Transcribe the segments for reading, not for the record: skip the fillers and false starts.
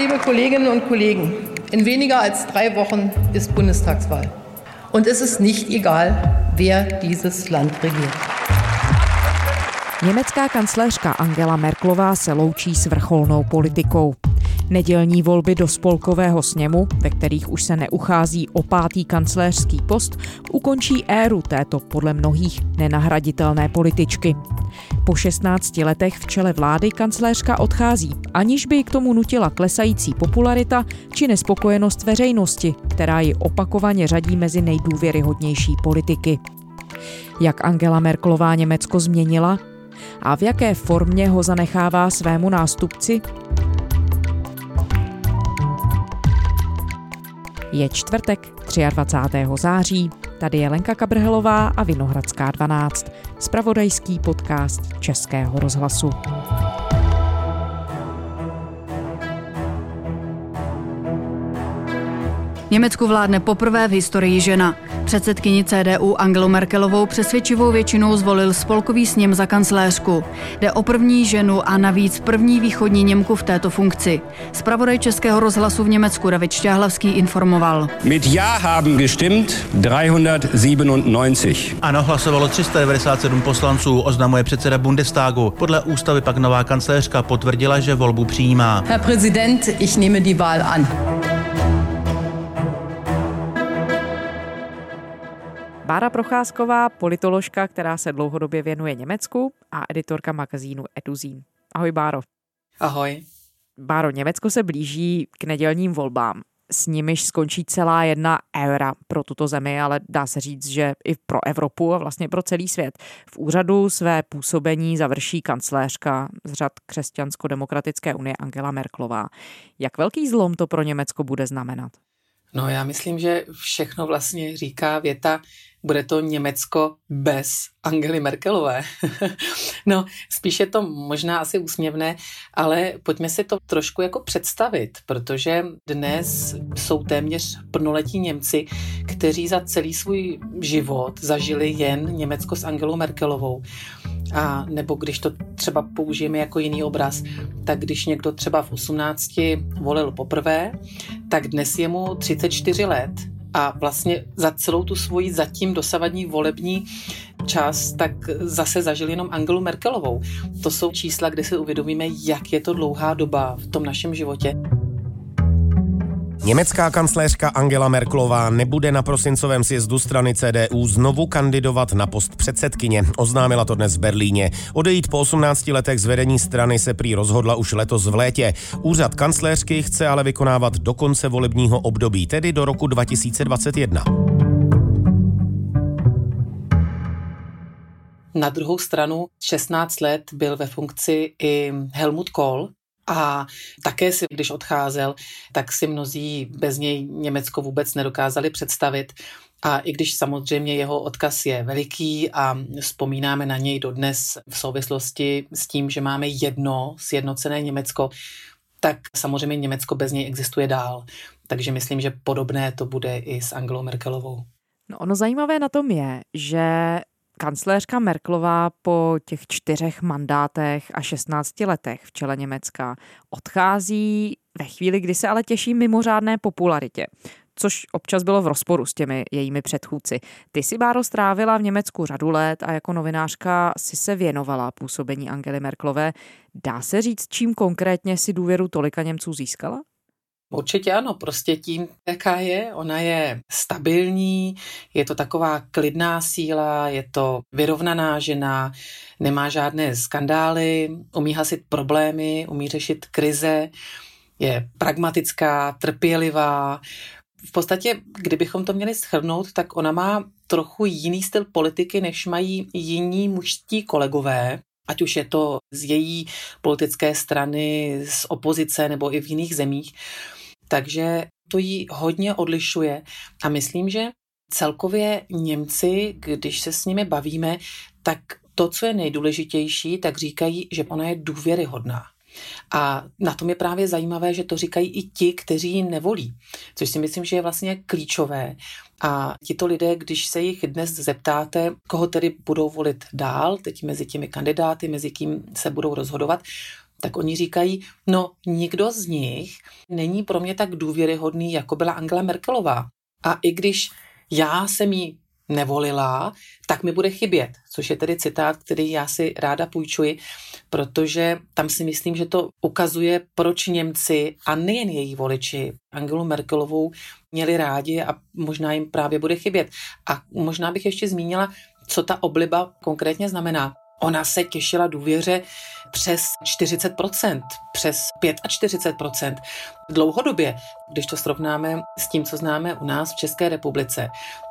liebe Kolleginnen und Kollegen, in weniger als 3 Wochen ist Bundestagswahl. Und es ist nicht egal, wer dieses Land regiert. Německá kancléřka Angela Merkelová se loučí s vrcholnou politikou. Nedělní volby do Spolkového sněmu, ve kterých už se neuchází o 5. kancléřský post, ukončí éru této podle mnohých nenahraditelné političky. Po 16 letech v čele vlády kancléřka odchází, aniž by ji k tomu nutila klesající popularita či nespokojenost veřejnosti, která ji opakovaně řadí mezi nejdůvěryhodnější politiky. Jak Angela Merkelová Německo změnila a v jaké formě ho zanechává svému nástupci? Je čtvrtek, 23. září, tady je Lenka Kabrhelová a Vinohradská 12, zpravodajský podcast Českého rozhlasu. Německu vládne poprvé v historii žena. Předsedkyni CDU Angelu Merkelovou přesvědčivou většinou zvolil Spolkový sněm za kancléřku. Jde o první ženu a navíc první východní Němku v této funkci. Zpravodaj Českého rozhlasu v Německu David Šťáhlavský informoval. Mit Ja haben gestimmt 397. Ano, hlasovalo 397 poslanců, oznamuje předseda Bundestagu. Podle ústavy pak nová kancléřka potvrdila, že volbu přijímá. Herr Präsident, ich nehme die Wahl an. Bára Procházková, politoložka, která se dlouhodobě věnuje Německu a editorka magazínu Eduzín. Ahoj, Báro. Ahoj. Báro, Německo se blíží k nedělním volbám. S nimiž skončí celá jedna éra pro tuto zemi, ale dá se říct, že i pro Evropu a vlastně pro celý svět. V úřadu své působení završí kancléřka z řad Křesťansko-demokratické unie Angela Merkelová. Jak velký zlom to pro Německo bude znamenat? No, já myslím, že všechno vlastně říká věta, bude to Německo bez Angely Merkelové. No, spíš je to možná asi úsměvné, ale pojďme si to trošku jako představit, protože dnes jsou téměř plnoletí Němci, kteří za celý svůj život zažili jen Německo s Angelou Merkelovou. A nebo když to třeba použijeme jako jiný obraz, tak když někdo třeba v 18 volil poprvé, tak dnes je mu 34 let. A vlastně za celou tu svoji zatím dosavadní volební část tak zase zažil jenom Angelu Merkelovou. To jsou čísla, kde si uvědomíme, jak je to dlouhá doba v tom našem životě. Německá kancléřka Angela Merkelová nebude na prosincovém sjezdu strany CDU znovu kandidovat na post předsedkyně. Oznámila to dnes v Berlíně. Odejít po 18 letech z vedení strany se prý rozhodla už letos v létě. Úřad kancléřky chce ale vykonávat do konce volebního období, tedy do roku 2021. Na druhou stranu 16 let byl ve funkci i Helmut Kohl, a také si, když odcházel, tak si mnozí bez něj Německo vůbec nedokázali představit. A i když samozřejmě jeho odkaz je veliký a vzpomínáme na něj dodnes v souvislosti s tím, že máme jedno sjednocené Německo, tak samozřejmě Německo bez něj existuje dál. Takže myslím, že podobné to bude i s Angelou Merkelovou. No, ono zajímavé na tom je, že kancléřka Merkelová po těch 4 mandátech a 16 letech v čele Německa odchází ve chvíli, kdy se ale těší mimořádné popularitě, což občas bylo v rozporu s těmi jejími předchůdci. Ty si, Báro, strávila v Německu řadu let a jako novinářka si se věnovala působení Angely Merkelové. Dá se říct, čím konkrétně si důvěru tolika Němců získala? Určitě ano, prostě tím, jaká je. Ona je stabilní, je to taková klidná síla, je to vyrovnaná žena, nemá žádné skandály, umí hasit problémy, umí řešit krize, je pragmatická, trpělivá. V podstatě, kdybychom to měli shrnout, tak ona má trochu jiný styl politiky, než mají jiní mužští kolegové. Ať už je to z její politické strany, z opozice nebo i v jiných zemích. Takže to ji hodně odlišuje a myslím, že celkově Němci, když se s nimi bavíme, tak to, co je nejdůležitější, tak říkají, že ona je důvěryhodná. A na tom je právě zajímavé, že to říkají i ti, kteří ji nevolí, což si myslím, že je vlastně klíčové. A tito lidé, když se jich dnes zeptáte, koho tedy budou volit dál, teď mezi těmi kandidáty, mezi kým se budou rozhodovat, tak oni říkají, no nikdo z nich není pro mě tak důvěryhodný, jako byla Angela Merkelová. A i když já jsem jí nevolila, tak mi bude chybět, což je tedy citát, který já si ráda půjčuji, protože tam si myslím, že to ukazuje, proč Němci a nejen její voliči Angelu Merkelovou měli rádi a možná jim právě bude chybět. A možná bych ještě zmínila, co ta obliba konkrétně znamená. Ona se těšila důvěře přes 40%, přes 45%. Dlouhodobě, když to srovnáme s tím, co známe u nás v České republice,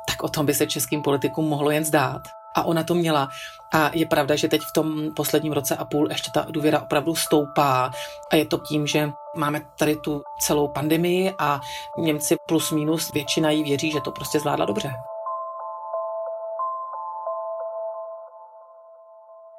tak o tom by se českým politikům mohlo jen zdát. A ona to měla. A je pravda, že teď v tom posledním roce a půl ještě ta důvěra opravdu stoupá. A je to tím, že máme tady tu celou pandemii a Němci plus minus většina jí věří, že to prostě zvládla dobře.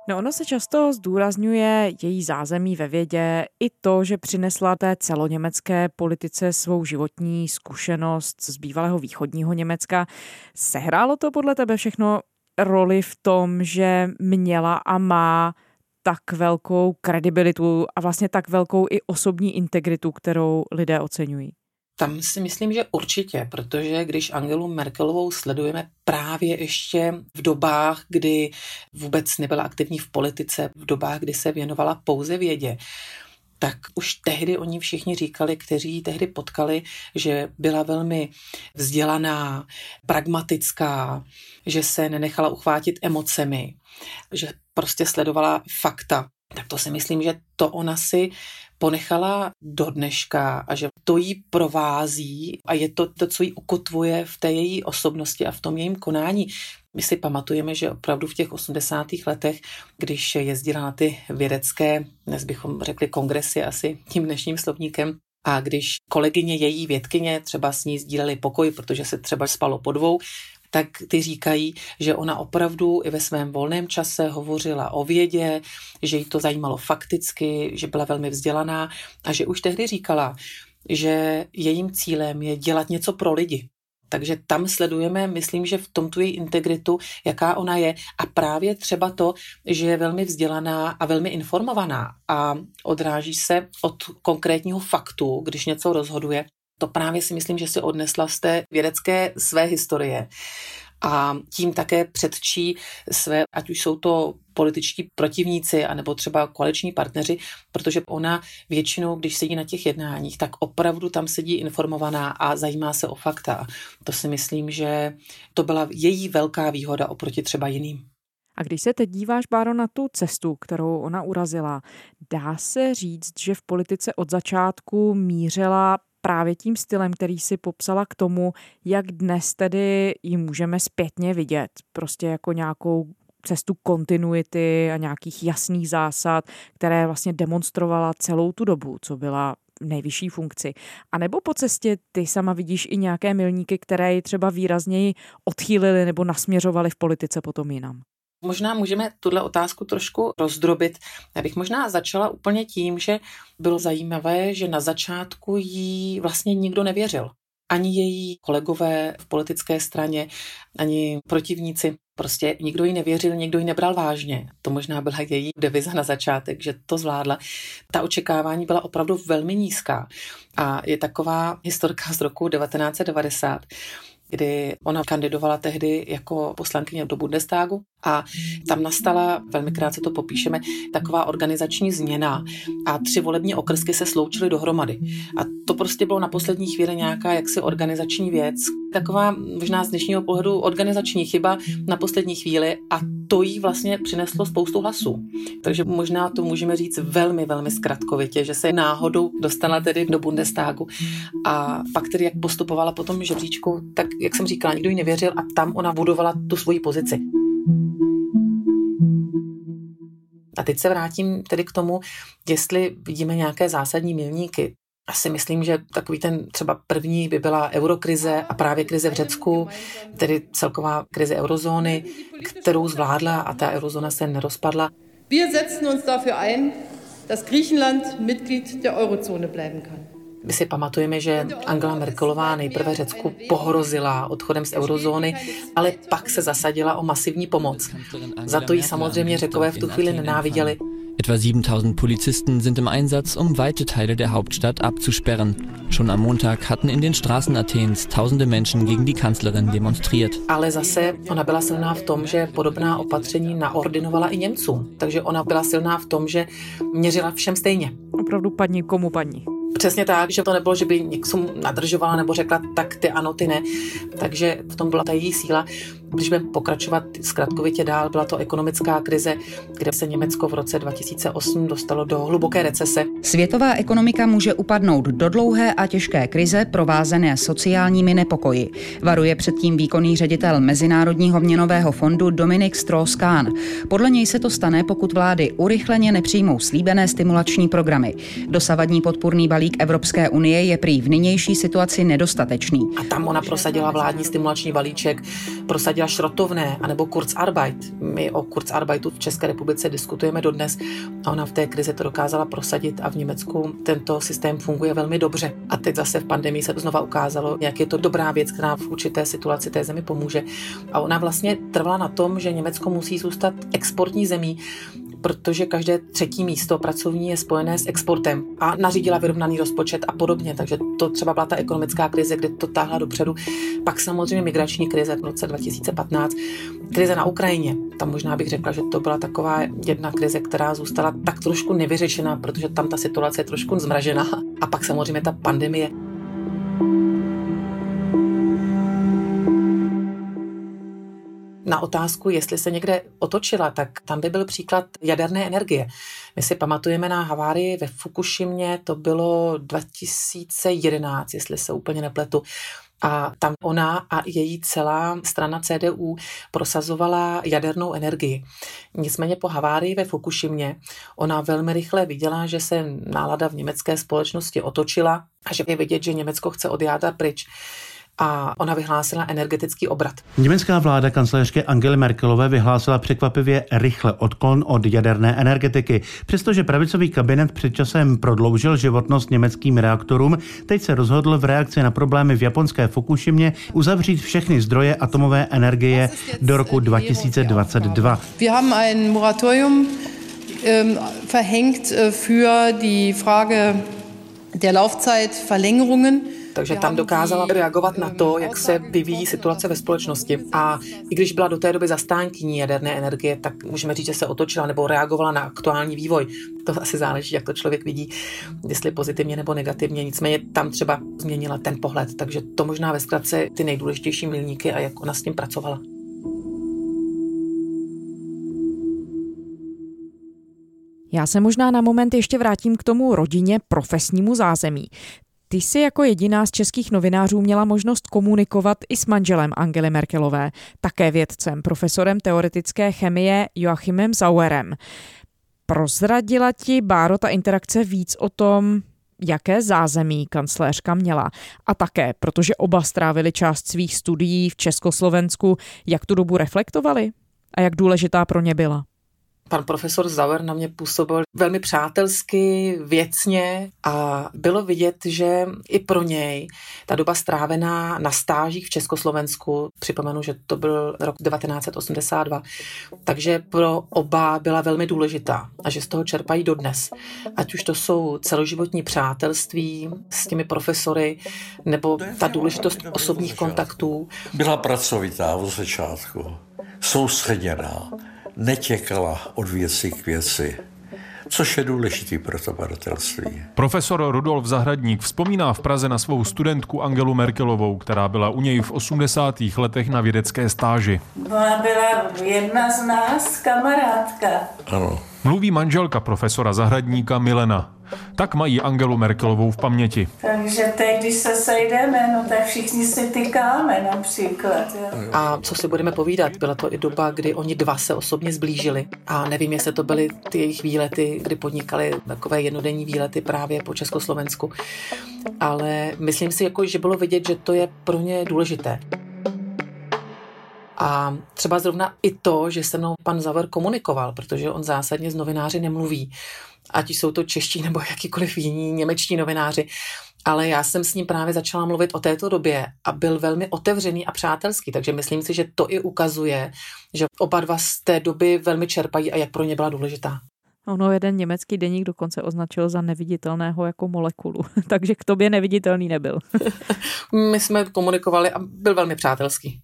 No ono se často zdůrazňuje její zázemí ve vědě i to, že přinesla té celoněmecké politice svou životní zkušenost z bývalého východního Německa. Sehrálo to podle tebe všechno roli v tom, že měla a má tak velkou kredibilitu a vlastně tak velkou i osobní integritu, kterou lidé oceňují? Tam si myslím, že určitě, protože když Angelu Merkelovou sledujeme právě ještě v dobách, kdy vůbec nebyla aktivní v politice, v dobách, kdy se věnovala pouze vědě, tak už tehdy oni všichni říkali, kteří ji tehdy potkali, že byla velmi vzdělaná, pragmatická, že se nenechala uchvátit emocemi, že prostě sledovala fakta. Tak to si myslím, že to ona si ponechala do dneška a že to jí provází a je to, co jí ukotvuje v té její osobnosti a v tom jejím konání. My si pamatujeme, že opravdu v těch 80. letech, když jezdila na ty vědecké, dnes bychom řekli kongresy asi tím dnešním slovníkem, a když kolegyně její vědkyně třeba s ní sdíleli pokoj, protože se třeba spalo po dvou, tak ty říkají, že ona opravdu i ve svém volném čase hovořila o vědě, že jí to zajímalo fakticky, že byla velmi vzdělaná a že už tehdy říkala, že jejím cílem je dělat něco pro lidi. Takže tam sledujeme, myslím, že v tom tu její integritu, jaká ona je a právě třeba to, že je velmi vzdělaná a velmi informovaná a odráží se od konkrétního faktu, když něco rozhoduje. To právě si myslím, že si odnesla z té vědecké své historie a tím také předčí své, ať už jsou to političtí protivníci anebo třeba koaliční partneři, protože ona většinou, když sedí na těch jednáních, tak opravdu tam sedí informovaná a zajímá se o fakta. To si myslím, že to byla její velká výhoda oproti třeba jiným. A když se teď díváš, Báro, na tu cestu, kterou ona urazila, dá se říct, že v politice od začátku mířela právě tím stylem, který si popsala k tomu, jak dnes tedy ji můžeme zpětně vidět. Prostě jako nějakou cestu kontinuity a nějakých jasných zásad, které vlastně demonstrovala celou tu dobu, co byla v nejvyšší funkci. A nebo po cestě ty sama vidíš i nějaké milníky, které ji třeba výrazněji odchýlily nebo nasměřovaly v politice potom jinam? Možná můžeme tuhle otázku trošku rozdrobit. Já bych možná začala úplně tím, že bylo zajímavé, že na začátku jí vlastně nikdo nevěřil. Ani její kolegové v politické straně, ani protivníci. Prostě nikdo jí nevěřil, nikdo jí nebral vážně. To možná byla její deviza na začátek, že to zvládla. Ta očekávání byla opravdu velmi nízká. A je taková historka z roku 1990, kdy ona kandidovala tehdy jako poslankyně do Bundestagu a tam nastala, velmi krátce to popíšeme, taková organizační změna a 3 volební okrsky se sloučily dohromady. A to prostě bylo na poslední chvíli nějaká jaksi organizační věc, taková možná z dnešního pohledu organizační chyba na poslední chvíli a to jí vlastně přineslo spoustu hlasů. Takže možná to můžeme říct velmi, velmi zkratkovitě, že se náhodou dostala tedy do Bundestagu a pak tedy jak postupovala po tom žebříčku, tak jak jsem říkala, nikdo jí nevěřil a tam ona budovala tu svoji pozici. A teď se vrátím tedy k tomu, jestli vidíme nějaké zásadní milníky. Asi myslím, že takový ten třeba první by byla eurokrize a právě krize v Řecku, tedy celková krize eurozóny, kterou zvládla a ta eurozóna se nerozpadla. Wir setzen uns dafür ein, dass Griechenland Mitglied der Eurozone bleiben kann. My si pamatujeme, že Angela Merkelová nejprve Řecku pohrozila odchodem z eurozóny, ale pak se zasadila o masivní pomoc. Za to jí samozřejmě Řekové v tu chvíli nenáviděli. Etwa 7000 Polizisten sind im Einsatz, um weite Teile der Hauptstadt abzusperren. Schon am Montag hatten in den Straßen Athens tausende Menschen gegen die Kanzlerin demonstriert. Ale zase ona byla silná v tom, že podobná opatření naordinovala i Němcům. Takže ona byla silná v tom, že měřila všem stejně. Opravdu padni komu padni. Přesně tak, že to nebylo, že by někomu nadržovala nebo řekla, tak ty ano, ty ne. Takže v tom byla ta její síla. Když budeme pokračovat zkratkovitě dál, byla to ekonomická krize, kde se Německo v roce 2008 dostalo do hluboké recese. Světová ekonomika může upadnout do dlouhé a těžké krize, provázené sociálními nepokoji. Varuje předtím výkonný ředitel Mezinárodního měnového fondu Dominik Strauss-Kahn. Podle něj se to stane, pokud vlády urychleně nepřijmou slíbené stimulační programy. Dosavadní podpůrný balík Evropské unie je prý v nynější situaci nedostatečný. A tam ona prosadila vládní stimulační balíček, prosadila šrotovné, anebo Kurzarbeit. My o Kurzarbeitu v České republice diskutujeme dodnes a ona v té krizi to dokázala prosadit a v Německu tento systém funguje velmi dobře. A teď zase v pandemii se to znova ukázalo, jak je to dobrá věc, která v určité situaci té zemi pomůže. A ona vlastně trvala na tom, že Německo musí zůstat exportní zemí, protože každé třetí místo pracovní je spojené s exportem a nařídila vyrovnaný rozpočet a podobně. Takže to třeba byla ta ekonomická krize, kde to táhla dopředu. Pak samozřejmě migrační krize v roce 2015, krize na Ukrajině. Tam možná bych řekla, že to byla taková jedna krize, která zůstala tak trošku nevyřešená, protože tam ta situace je trošku zmražená. A pak samozřejmě ta pandemie. Na otázku, jestli se někde otočila, tak tam by byl příklad jaderné energie. My si pamatujeme na havárii ve Fukushimě, to bylo 2011, jestli se úplně nepletu. A tam ona a její celá strana CDU prosazovala jadernou energii. Nicméně po havárii ve Fukushimě ona velmi rychle viděla, že se nálada v německé společnosti otočila a že je vidět, že Německo chce od jádra pryč. A ona vyhlásila energetický obrat. Německá vláda kancléřky Angely Merkelové vyhlásila překvapivě rychle odklon od jaderné energetiky. Přestože pravicový kabinet před časem prodloužil životnost německým reaktorům, teď se rozhodl v reakci na problémy v japonské Fukushimě uzavřít všechny zdroje atomové energie do roku 2022. Wir haben ein Moratorium verhängt für die Frage der Laufzeitverlängerungen. Takže tam dokázala reagovat na to, jak se vyvíjí situace ve společnosti. A i když byla do té doby zastánkyní jaderné energie, tak můžeme říct, že se otočila nebo reagovala na aktuální vývoj. To asi záleží, jak to člověk vidí, jestli pozitivně nebo negativně. Nicméně tam třeba změnila ten pohled. Takže to možná ve zkratce ty nejdůležitější milníky a jak ona s tím pracovala. Já se možná na moment ještě vrátím k tomu rodině profesnímu zázemí. Ty jsi jako jediná z českých novinářů měla možnost komunikovat i s manželem Angely Merkelové, také vědcem, profesorem teoretické chemie Joachimem Sauerem. Prozradila ti, Báro, ta interakce víc o tom, jaké zázemí kancléřka měla? A také, protože oba strávili část svých studií v Československu, jak tu dobu reflektovali a jak důležitá pro ně byla? Pan profesor Sauer na mě působil velmi přátelsky, věcně a bylo vidět, že i pro něj ta doba strávená na stážích v Československu, připomenu, že to byl rok 1982, takže pro oba byla velmi důležitá a že z toho čerpají dodnes. Ať už to jsou celoživotní přátelství s těmi profesory nebo ta důležitost osobních kontaktů. Byla pracovitá od začátku, soustředěná. Netěkala od věci k věci, což je důležitý pro to badatelství. Profesor Rudolf Zahradník vzpomíná v Praze na svou studentku Angelu Merkelovou, která byla u něj v 80. letech na vědecké stáži. Ona byla jedna z nás, kamarádka. Ano. Mluví manželka profesora Zahradníka Milena. Tak mají Angelu Merkelovou v paměti. Takže teď, když se sejdeme, no tak všichni si tykáme například. Jo. A co si budeme povídat, byla to i doba, kdy oni dva se osobně zblížili. A nevím, jestli to byly ty jejich výlety, kdy podnikali takové jednodenní výlety právě po Československu. Ale myslím si, že bylo vidět, že to je pro ně důležité. A třeba zrovna i to, že se mnou pan Sauer komunikoval, protože on zásadně s novináři nemluví. Ať jsou to čeští nebo jakýkoliv jiní němečtí novináři. Ale já jsem s ním právě začala mluvit o této době a byl velmi otevřený a přátelský. Takže myslím si, že to i ukazuje, že oba dva z té doby velmi čerpají a jak pro ně byla důležitá. Ono jeden německý deník dokonce označil za neviditelného jako molekulu, takže k tobě neviditelný nebyl. My jsme komunikovali a byl velmi přátelský.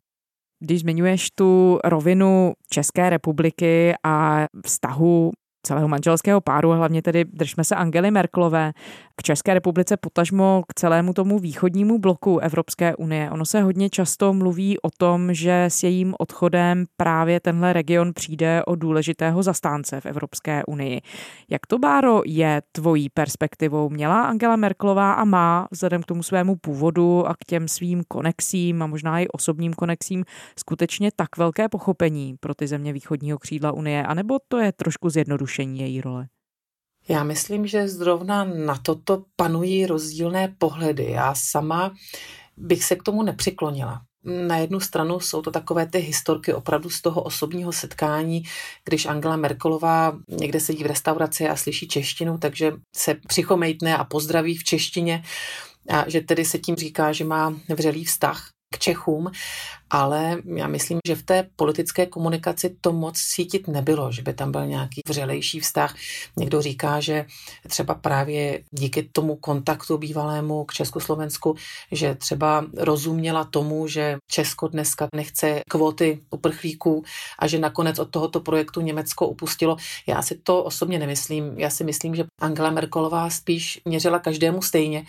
Když zmiňuješ tu rovinu České republiky a vztahu celého manželského páru, hlavně tedy držme se Angely Merkelové, k České republice, potažmo k celému tomu východnímu bloku Evropské unie. Ono se hodně často mluví o tom, že s jejím odchodem právě tenhle region přijde o důležitého zastánce v Evropské unii. Jak to, Báro, je tvojí perspektivou? Měla Angela Merkelová a má vzhledem k tomu svému původu a k těm svým konexím a možná i osobním konexím skutečně tak velké pochopení pro ty země východního křídla unie, anebo to je trošku zjednodušení její role? Já myslím, že zrovna na toto panují rozdílné pohledy. Já sama bych se k tomu nepřiklonila. Na jednu stranu jsou to takové ty historky opravdu z toho osobního setkání, když Angela Merkelová někde sedí v restauraci a slyší češtinu, takže se přichomejtne a pozdraví v češtině, a že tedy se tím říká, že má vřelý vztah k Čechům, ale já myslím, že v té politické komunikaci to moc cítit nebylo, že by tam byl nějaký vřelejší vztah. Někdo říká, že třeba právě díky tomu kontaktu bývalému k Československu, že třeba rozuměla tomu, že Česko dneska nechce kvóty uprchlíků a že nakonec od tohoto projektu Německo upustilo. Já si to osobně nemyslím. Já si myslím, že Angela Merkelová spíš měřila každému stejně.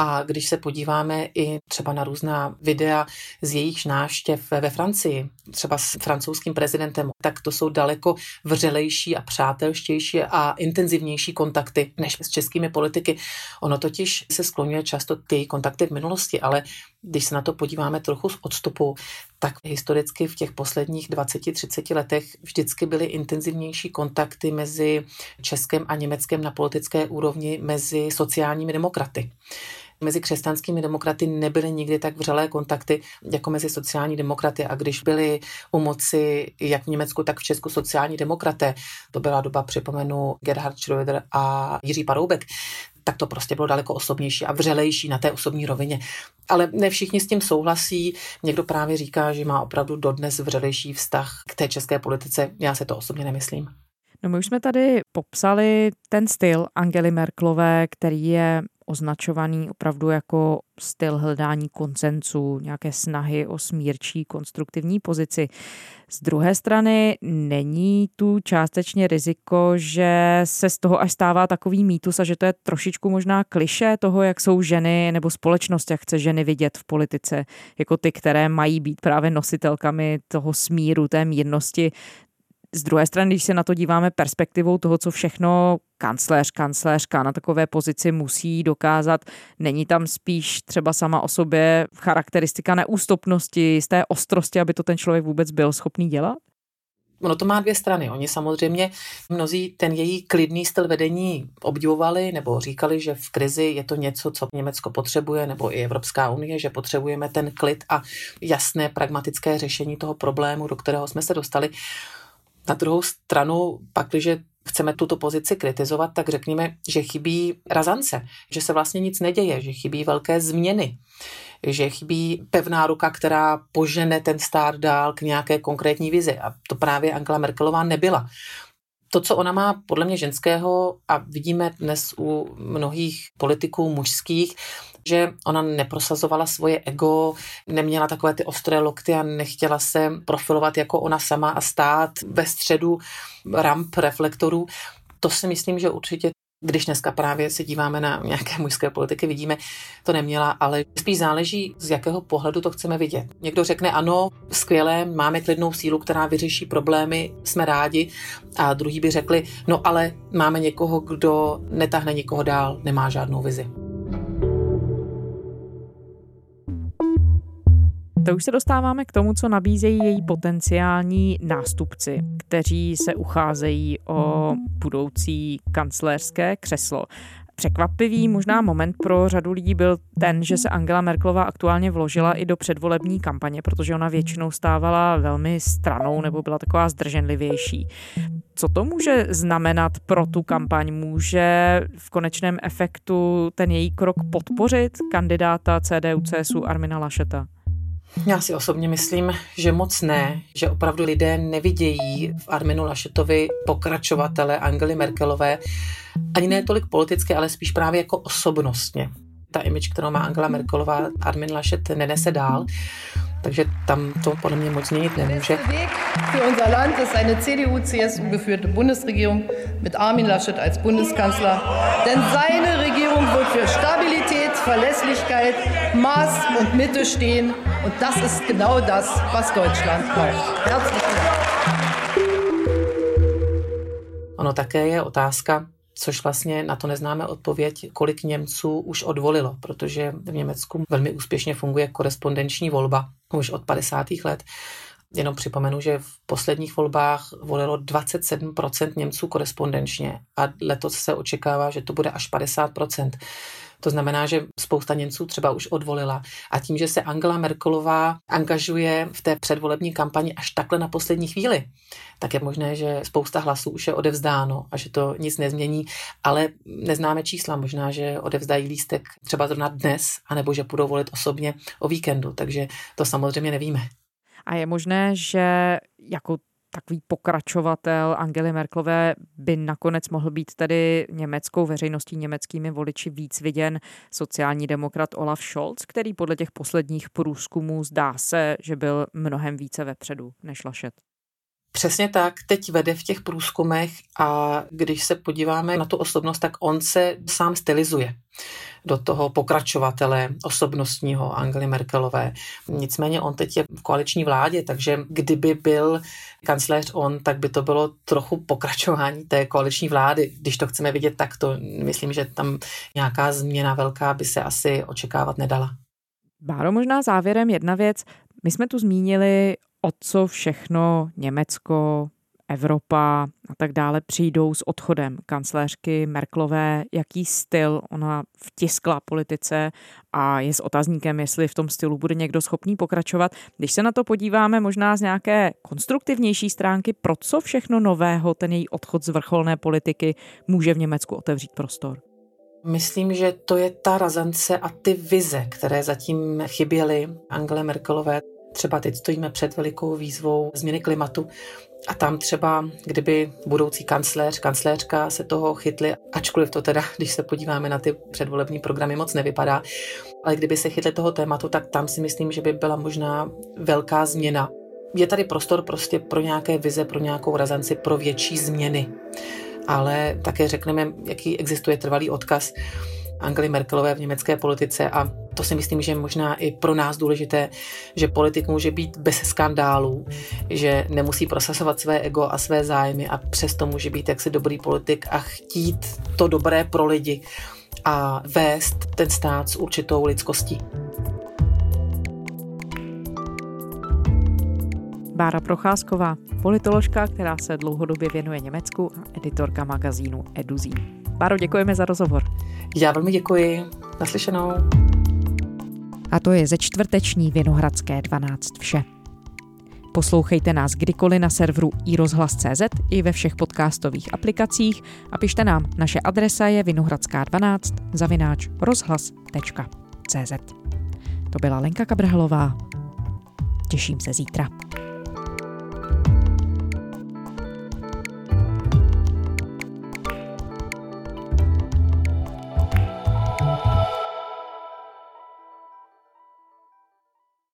A když se podíváme i třeba na různá videa z jejich návštěv ve Francii, třeba s francouzským prezidentem, tak to jsou daleko vřelejší a přátelštější a intenzivnější kontakty než s českými politiky. Ono totiž se skloňuje často ty kontakty v minulosti, ale když se na to podíváme trochu z odstupu, tak historicky v těch posledních 20-30 letech vždycky byly intenzivnější kontakty mezi Českem a Německem na politické úrovni, mezi sociálními demokraty. Mezi křesťanskými demokraty nebyly nikdy tak vřelé kontakty jako mezi sociální demokraty, a když byly u moci jak v Německu, tak v Česku sociální demokraté, to byla doba, připomenu, Gerhard Schröder a Jiří Paroubek, tak to prostě bylo daleko osobnější a vřelejší na té osobní rovině. Ale ne všichni s tím souhlasí. Někdo právě říká, že má opravdu dodnes vřelejší vztah k té české politice. Já se to osobně nemyslím. No, my už jsme tady popsali ten styl Angely Merkelové, který je označovaný opravdu jako styl hledání konsensu, nějaké snahy o smírčí konstruktivní pozici. Z druhé strany není tu částečně riziko, že se z toho až stává takový mýtus a že to je trošičku možná klišé toho, jak jsou ženy nebo společnost, jak chce ženy vidět v politice, jako ty, které mají být právě nositelkami toho smíru, té mírnosti. Z druhé strany, když se na to díváme perspektivou toho, co všechno kancléřka na takové pozici musí dokázat, není tam spíš třeba sama o sobě charakteristika neústupnosti, z té ostrosti, aby to ten člověk vůbec byl schopný dělat? Ono to má dvě strany. Oni samozřejmě mnozí ten její klidný styl vedení obdivovali nebo říkali, že v krizi je to něco, co Německo potřebuje, nebo i Evropská unie, že potřebujeme ten klid a jasné pragmatické řešení toho problému, do kterého jsme se dostali. Na druhou stranu, pak, když chceme tuto pozici kritizovat, tak řekněme, že chybí razance, že se vlastně nic neděje, že chybí velké změny, že chybí pevná ruka, která požene ten stát dál k nějaké konkrétní vizi. A to právě Angela Merkelová nebyla. To, co ona má podle mě ženského, a vidíme dnes u mnohých politiků mužských, že ona neprosazovala svoje ego, neměla takové ty ostré lokty a nechtěla se profilovat jako ona sama a stát ve středu ramp, reflektorů. To si myslím, že určitě, když dneska právě se díváme na nějaké mužské politiky, vidíme, to neměla, ale spíš záleží, z jakého pohledu to chceme vidět. Někdo řekne ano, skvělé, máme klidnou sílu, která vyřeší problémy, jsme rádi, a druhý by řekli, no ale máme někoho, kdo netáhne nikoho dál, nemá žádnou vizi. To už se dostáváme k tomu, co nabízejí její potenciální nástupci, kteří se ucházejí o budoucí kancléřské křeslo. Překvapivý možná moment pro řadu lidí byl ten, že se Angela Merkelová aktuálně vložila i do předvolební kampaně, protože ona většinou stávala velmi stranou nebo byla taková zdrženlivější. Co to může znamenat pro tu kampaň? Může v konečném efektu ten její krok podpořit kandidáta CDU-CSU Armina Lascheta? Já si osobně myslím, že moc ne, že opravdu lidé nevidějí v Arminu Laschetovi pokračovatele Angely Merkelové, ani ne tolik politicky, ale spíš právě jako osobnostně. Ta image, kterou má Angela Merkelová, Armin Laschet nenese dál, takže tam to podle mě moc změnit nemůže. Für unser Land ist eine CDU-CSU geführte Bundesregierung mit Armin Laschet als Bundeskanzler, denn seine Regierung wird für Stabilität, Verlässlichkeit, Maß und Mitte stehen und das ist genau das, was Deutschland braucht. Herzlich willkommen. Ono také je otázka, což vlastně na to neznáme odpověď, kolik Němců už odvolilo, protože v Německu velmi úspěšně funguje korespondenční volba už od 50. let. Jenom připomenu, že v posledních volbách volilo 27% Němců korespondenčně a letos se očekává, že to bude až 50%. To znamená, že spousta Němců třeba už odvolila. A tím, že se Angela Merkelová angažuje v té předvolební kampani až takhle na poslední chvíli, tak je možné, že spousta hlasů už je odevzdáno a že to nic nezmění, ale neznáme čísla. Možná, že odevzdají lístek třeba zrovna dnes, anebo že budou volit osobně o víkendu, takže to samozřejmě nevíme. A je možné, že jako takový pokračovatel Angely Merkelové by nakonec mohl být tedy německou veřejností, německými voliči víc viděn sociální demokrat Olaf Scholz, který podle těch posledních průzkumů zdá se, že byl mnohem více vepředu než Laschet. Přesně tak, teď vede v těch průzkumech a když se podíváme na tu osobnost, tak on se sám stylizuje do toho pokračovatele osobnostního Angely Merkelové. Nicméně on teď je v koaliční vládě, takže kdyby byl kancléř on, tak by to bylo trochu pokračování té koaliční vlády. Když to chceme vidět takto, myslím, že tam nějaká změna velká by se asi očekávat nedala. Báro, možná závěrem jedna věc. My jsme tu zmínili, o co všechno Německo, Evropa a tak dále přijdou s odchodem kancléřky Merkelové, jaký styl ona vtiskla politice a je s otazníkem, jestli v tom stylu bude někdo schopný pokračovat. Když se na to podíváme možná z nějaké konstruktivnější stránky, pro co všechno nového ten její odchod z vrcholné politiky může v Německu otevřít prostor? Myslím, že to je ta razance a ty vize, které zatím chyběly Angele Merkelové. Třeba teď stojíme před velikou výzvou změny klimatu a tam třeba, kdyby budoucí kancléřka se toho chytli, ačkoliv to teda, když se podíváme na ty předvolební programy, moc nevypadá, ale kdyby se chytli toho tématu, tak tam si myslím, že by byla možná velká změna. Je tady prostor prostě pro nějaké vize, pro nějakou razanci, pro větší změny, ale také řekneme, jaký existuje trvalý odkaz Angely Merkelové v německé politice a to si myslím, že je možná i pro nás důležité, že politik může být bez skandálů, že nemusí prosazovat své ego a své zájmy a přesto může být jaksi dobrý politik a chtít to dobré pro lidi a vést ten stát s určitou lidskostí. Bára Procházková, politoložka, která se dlouhodobě věnuje Německu a editorka magazínu Eduzín. Báro, děkujeme za rozhovor. Já velmi děkuji. Naslyšenou. A to je ze čtvrteční Vinohradské 12 vše. Poslouchejte nás kdykoliv na serveru iRozhlas.cz i ve všech podcastových aplikacích a pište nám. Naše adresa je vinohradská12@rozhlas.cz. To byla Lenka Kabrhalová. Těším se zítra.